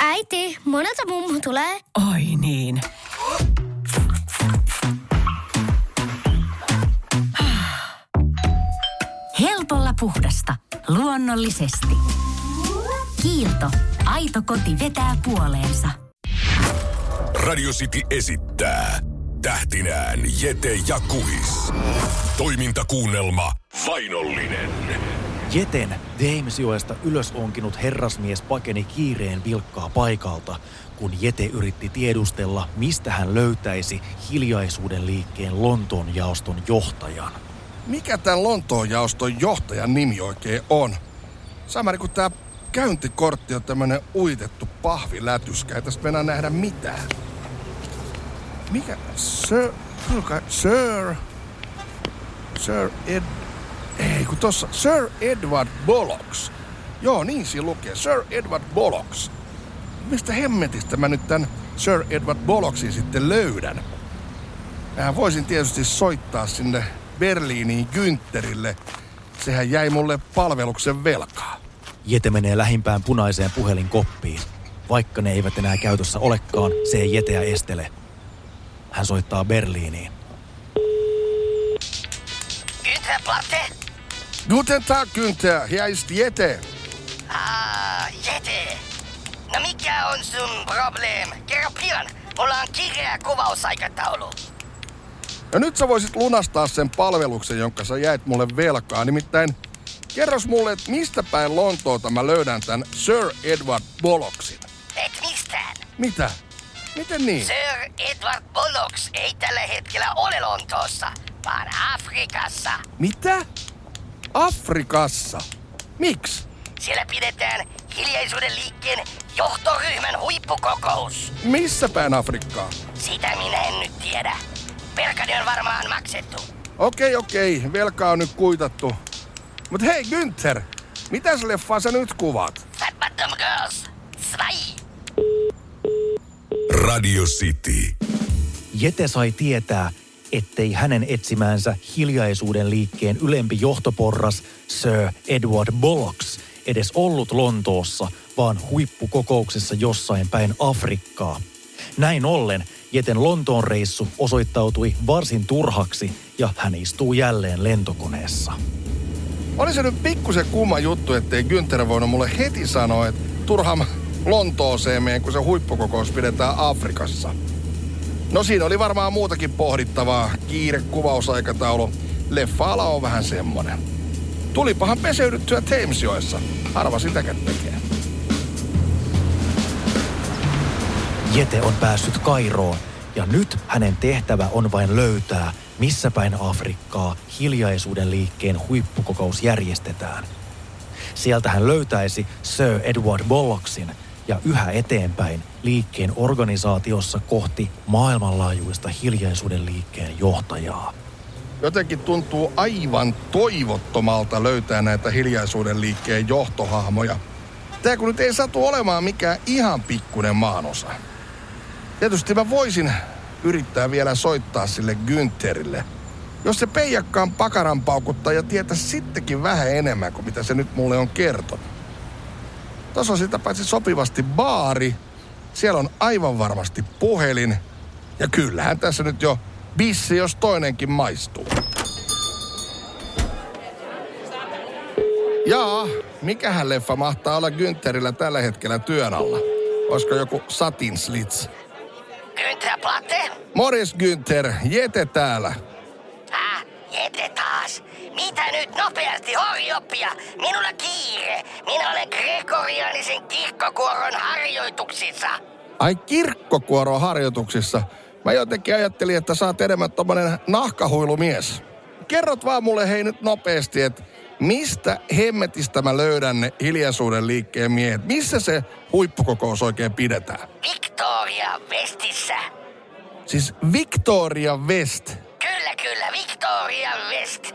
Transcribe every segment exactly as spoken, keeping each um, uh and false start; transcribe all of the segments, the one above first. Äiti, monelta mummu tulee. Oi niin. Helpolla puhdasta. Luonnollisesti. Kiilto. Aito koti vetää puoleensa. Radio City esittää tähtinään Jete ja Kuhis. Toimintakuunnelma Vainollinen. Jeten Thamesjoesta ylös onkinut herrasmies pakeni kiireen vilkkaa paikalta, kun Jete yritti tiedustella, mistä hän löytäisi hiljaisuuden liikkeen Lontoon jaoston johtajan. Mikä tämän Lontoon jaoston johtajan nimi oikein on? Samarin kuin tämä käyntikortti on tämmönen uitettu pahvilätyskä. Ei tästä mennä nähdä mitään. Mikä? Sir... Sir... Sir Ed... Ei kun tossa... Sir Edward Bollocks. Joo, niin siinä lukee. Sir Edward Bollocks. Mistä hemmetistä mä nyt tän Sir Edward Bollocksin sitten löydän? Mä voisin tietysti soittaa sinne Berliiniin Güntherille. Sehän jäi mulle palveluksen velkaa. Jete menee lähimpään punaiseen puhelinkoppiin. Vaikka ne eivät enää käytössä olekaan, se ei Jeteä estele. Hän soittaa Berliiniin. Günther, Platte! Guten Tag, Günther. Hier ist Jete. Ah, Jete. No mikä on sun problem? Kerro pian. Ollaan kireä kuvausaikataulu. Ja nyt sä voisit lunastaa sen palveluksen, jonka sä jäit mulle velkaa. Nimittäin kerros mulle, että mistä päin Lontoota mä löydän tän Sir Edward Bollocksin. Et mistään. Mitä? Miten niin? Sir Edward Bollocks ei tällä hetkellä ole Lontoossa, vaan Afrikassa. Mitä? Afrikassa? Miksi? Siellä pidetään hiljaisuuden liikkeen johtoryhmän huippukokous. Missä päin Afrikkaa? Sitä minä en nyt tiedä. Velkani on varmaan maksettu. Okei, okei. Velka on nyt kuitattu. Mut hei, Günther, mitäs leffaa sä nyt kuvat? Fat Bottom Girls, Svai. Radio City. Jete sai tietää, ettei hänen etsimäänsä hiljaisuuden liikkeen ylempi johtoporras Sir Edward Bollocks edes ollut Lontoossa, vaan huippukokouksessa jossain päin Afrikkaa. Näin ollen Jeten Lontoon reissu osoittautui varsin turhaksi ja hän istuu jälleen lentokoneessa. Oli se nyt pikkusen kumma juttu, ettei Günther voinut mulle heti sanoa, että turhaan Lontooseen meen, kun se huippukokous pidetään Afrikassa. No siinä oli varmaan muutakin pohdittavaa. Kiire kuvausaikataulu. Leffa-ala on vähän semmonen. Tulipahan peseydyttyä Thamesjoessa. Harva sitäkään tekee. Jete on päässyt Kairoon ja nyt hänen tehtävä on vain löytää, missä päin Afrikkaa hiljaisuuden liikkeen huippukokous järjestetään. Sieltä hän löytäisi Sir Edward Bollocksin ja yhä eteenpäin liikkeen organisaatiossa kohti maailmanlaajuista hiljaisuuden liikkeen johtajaa. Jotenkin tuntuu aivan toivottomalta löytää näitä hiljaisuuden liikkeen johtohahmoja. Tää kun nyt ei satu olemaan mikään ihan pikkuinen maanosa. Tietysti mä voisin yrittää vielä soittaa sille Güntherille. Jos se peijakkaan pakaran paukuttaa ja tietää sittenkin vähän enemmän kuin mitä se nyt mulle on kertonut. Tuossa on sitä paitsi sopivasti baari. Siellä on aivan varmasti puhelin. Ja kyllähän tässä nyt jo bissi, jos toinenkin maistuu. Jaa, mikähän leffa mahtaa olla Güntherillä tällä hetkellä työn alla? Olisiko joku Satin Slits? Günther Platte? Morjes Günther, Jete täällä. Ah, Jete taas. Mitä nyt nopeasti, horjoppia? Minulla kiire. Minä olen gregorianisen kirkkokuoron harjoituksissa. Ai kirkkokuoron harjoituksissa? Mä jotenkin ajattelin, että sä oot enemmän tommonen nahkahuilumies. Kerrot vaan mulle hei nyt nopeasti, että mistä hemmetistä mä löydän ne hiljaisuuden liikkeen miehet? Missä se huippukokous oikein pidetään? Victoria Westissä. Siis Victoria West? Kyllä, kyllä, Victoria West.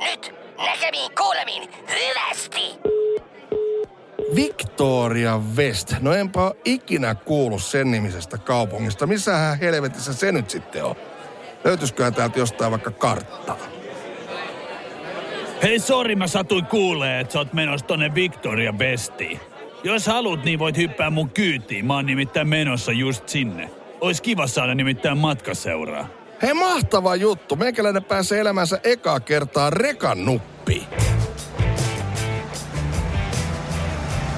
Nyt näkemiin kuulemiin hyvästi. Victoria West. No enpä ole ikinä kuullut sen nimisestä kaupungista. Missähän helvetissä se nyt sitten on? Löytyisiköhän täältä jostain vaikka karttaa? Hei, sori, mä satuin kuulee, että sä oot menossa tonne Victoria Westiin. Jos haluat, niin voit hyppää mun kyytiin. Mä oon nimittäin menossa just sinne. Ois kiva saada nimittäin matkaseuraa. Hei, mahtava juttu. Meikäläinen pääsee elämänsä ekaa kertaa rekan nuppiin.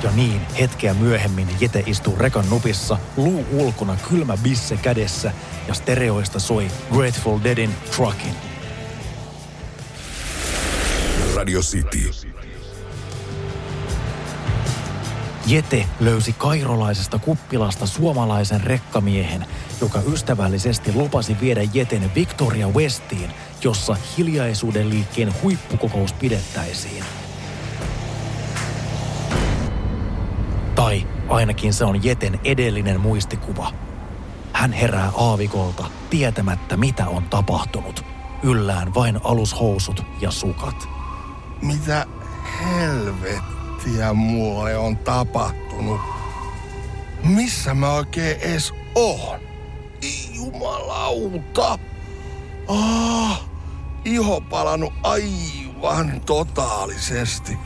Ja niin, hetkeä myöhemmin Jete istuu rekan nupissa, luu ulkona kylmä bisse kädessä ja stereoista soi Grateful Deadin Truckin. Radio City. Jete löysi kairolaisesta kuppilasta suomalaisen rekkamiehen, joka ystävällisesti lupasi viedä Jeten Victoria Westiin, jossa hiljaisuuden liikkeen huippukokous pidettäisiin. Tai ainakin se on Jeten edellinen muistikuva. Hän herää aavikolta tietämättä mitä on tapahtunut. Yllään vain alushousut ja sukat. Mitä helvettiä mulle on tapahtunut? Missä mä oikein edes oon? Jumalauta! Ah, iho palannut aivan totaalisesti.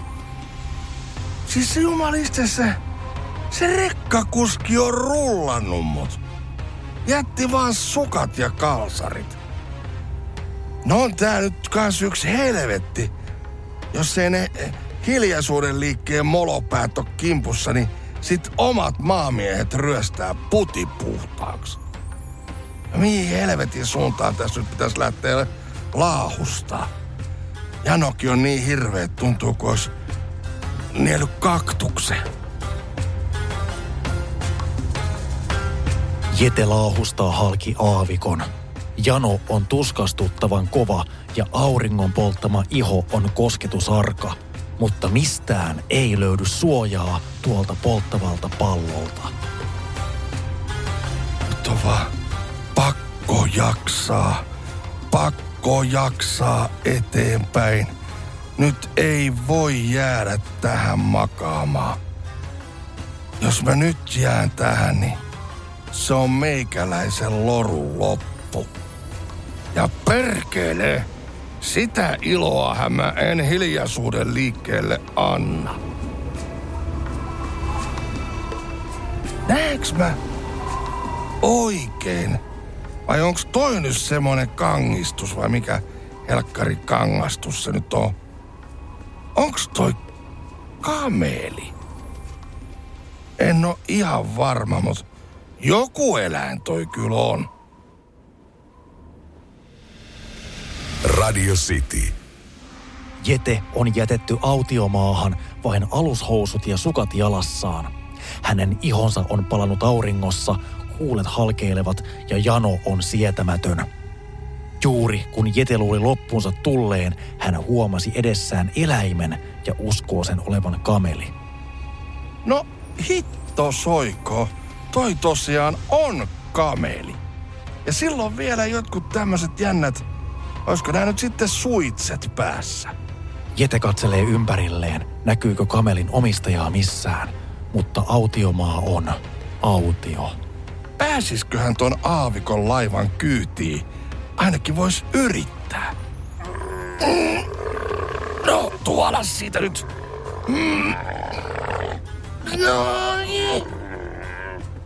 Siis jumaliste se, se rekkakuski on rullannut mut. Jätti vaan sukat ja kalsarit. No on tää nyt kans yksi helvetti. Jos ei ne hiljaisuuden liikkeen molopäät oo kimpussa, niin sit omat maamiehet ryöstää putipuhtaaksi. Mihin helvetin suuntaan tässä nyt pitäis lähteä laahustaa? Janokin on niin hirveä, tuntuu kun ois niellyt kaktuksen. Jete laahustaa halki aavikon. Jano on tuskastuttavan kova ja auringon polttama iho on kosketusarka, mutta mistään ei löydy suojaa tuolta polttavalta pallolta. Nyt on vaan pakko jaksaa, pakko jaksaa eteenpäin. Nyt ei voi jäädä tähän makaamaan. Jos mä nyt jään tähän, niin se on meikäläisen lorun loppu. Ja perkele, sitä iloahan mä en hiljaisuuden liikkeelle anna. Näeks mä oikein? Vai onks toi nyt semmonen kangistus vai mikä helkkari kangastus se nyt on? Onks toi kameli? En oo ihan varma, mut joku eläin toi kyllä on. Radio City. Jete on jätetty autiomaahan vain alushousut ja sukat jalassaan. Hänen ihonsa on palanut auringossa, huulet halkeilevat ja jano on sietämätön. Juuri kun Jete luuli loppuunsa tulleen, hän huomasi edessään eläimen ja uskoo sen olevan kameli. No hitto soiko, toi tosiaan on kameli. Ja silloin vielä jotkut tämmöiset jännät, olisiko nää nyt sitten suitset päässä? Jete katselee ympärilleen, näkyykö kamelin omistajaa missään, mutta autiomaa on autio. Pääsisköhän ton aavikon laivan kyytiin? Ainakin vois yrittää. Mm. No, tuu alas siitä nyt. Mm. No, niin.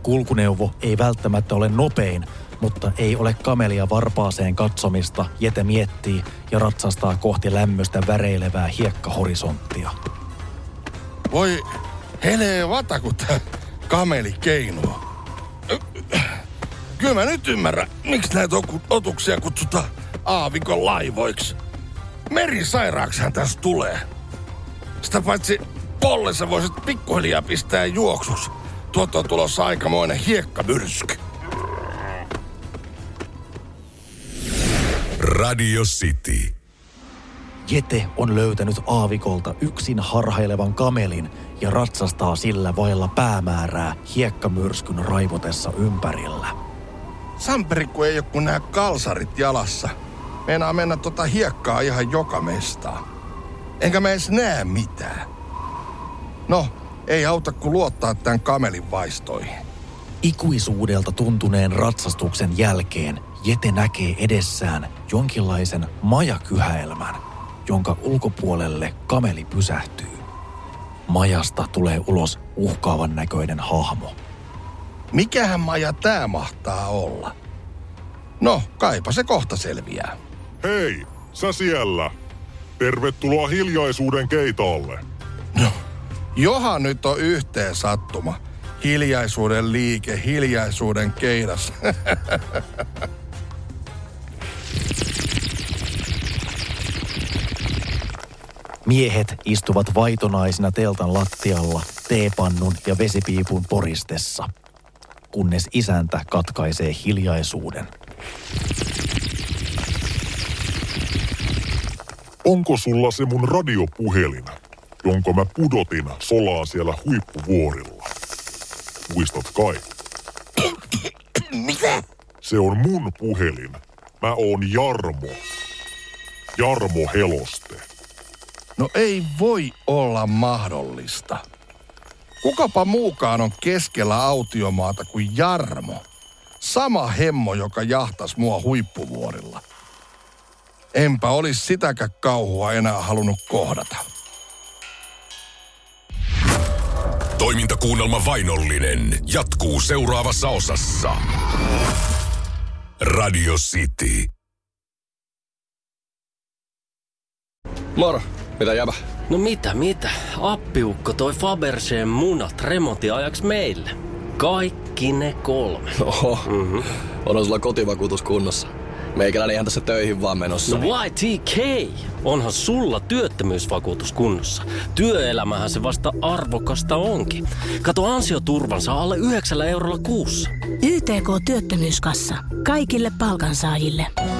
Kulkuneuvo ei välttämättä ole nopein, mutta ei ole kamelia varpaaseen katsomista. Jete miettii ja ratsastaa kohti lämmöstä väreilevää hiekkahorisonttia. Voi helee vata, kun tää kameli keinoo. Kyllä mä nyt ymmärrän, miksi näitä otuksia kutsutaan aavikon laivoiksi. Merisairaaksahan tässä tulee. Sitä paitsi pollessa voisit pikkuhiljaa pistää juoksuksi. Tuolta on tulossa aikamoinen hiekkamyrsky. Radio City. Jete on löytänyt aavikolta yksin harhailevan kamelin ja ratsastaa sillä vailla päämäärää hiekkamyrskyn raivotessa ympärillä. Samperi, kun ei oo kun nää kalsarit jalassa. Meinaa mennä tota hiekkaa ihan joka mestaan. Enkä mä edes näe mitään. No, ei auta kun luottaa tän kamelin vaistoihin. Ikuisuudelta tuntuneen ratsastuksen jälkeen Jete näkee edessään jonkinlaisen majakyhäelmän, jonka ulkopuolelle kameli pysähtyy. Majasta tulee ulos uhkaavan näköinen hahmo. Mikähän maja tää mahtaa olla? No, kaipa se kohta selviää. Hei, sä siellä. Tervetuloa hiljaisuuden keitaalle. No, johan nyt on yhteen sattuma. Hiljaisuuden liike, hiljaisuuden keidas. Miehet istuvat vaitonaisina teltan lattialla teepannun ja vesipiipun poristessa, kunnes isäntä katkaisee hiljaisuuden. Onko sulla se mun radiopuhelin, jonka mä pudotin solaa siellä huippuvuorilla? Muistat kai? Mitä? Se on mun puhelin. Mä oon Jarmo. Jarmo Heloste. No ei voi olla mahdollista. Kukapa muukaan on keskellä autiomaata kuin Jarmo. Sama hemmo, joka jahtas mua huippuvuorilla. Enpä olisi sitäkään kauhua enää halunnut kohdata. Toimintakuunnelma Vainollinen jatkuu seuraavassa osassa. Radio City. Moro, mitä jäbä? No mitä, mitä? Appiukko toi Fabergeen munat remontiajaksi meille. Kaikki ne kolme. Oho, mm-hmm. Onhan sulla kotivakuutus kunnossa. Meikäläni ihan tässä töihin vaan menossa. No Y T K! Onhan sulla työttömyysvakuutus kunnossa. Työelämähän se vasta arvokasta onkin. Kato ansioturvansa alle yhdeksällä eurolla kuussa. Y T K-työttömyyskassa. Kaikille palkansaajille.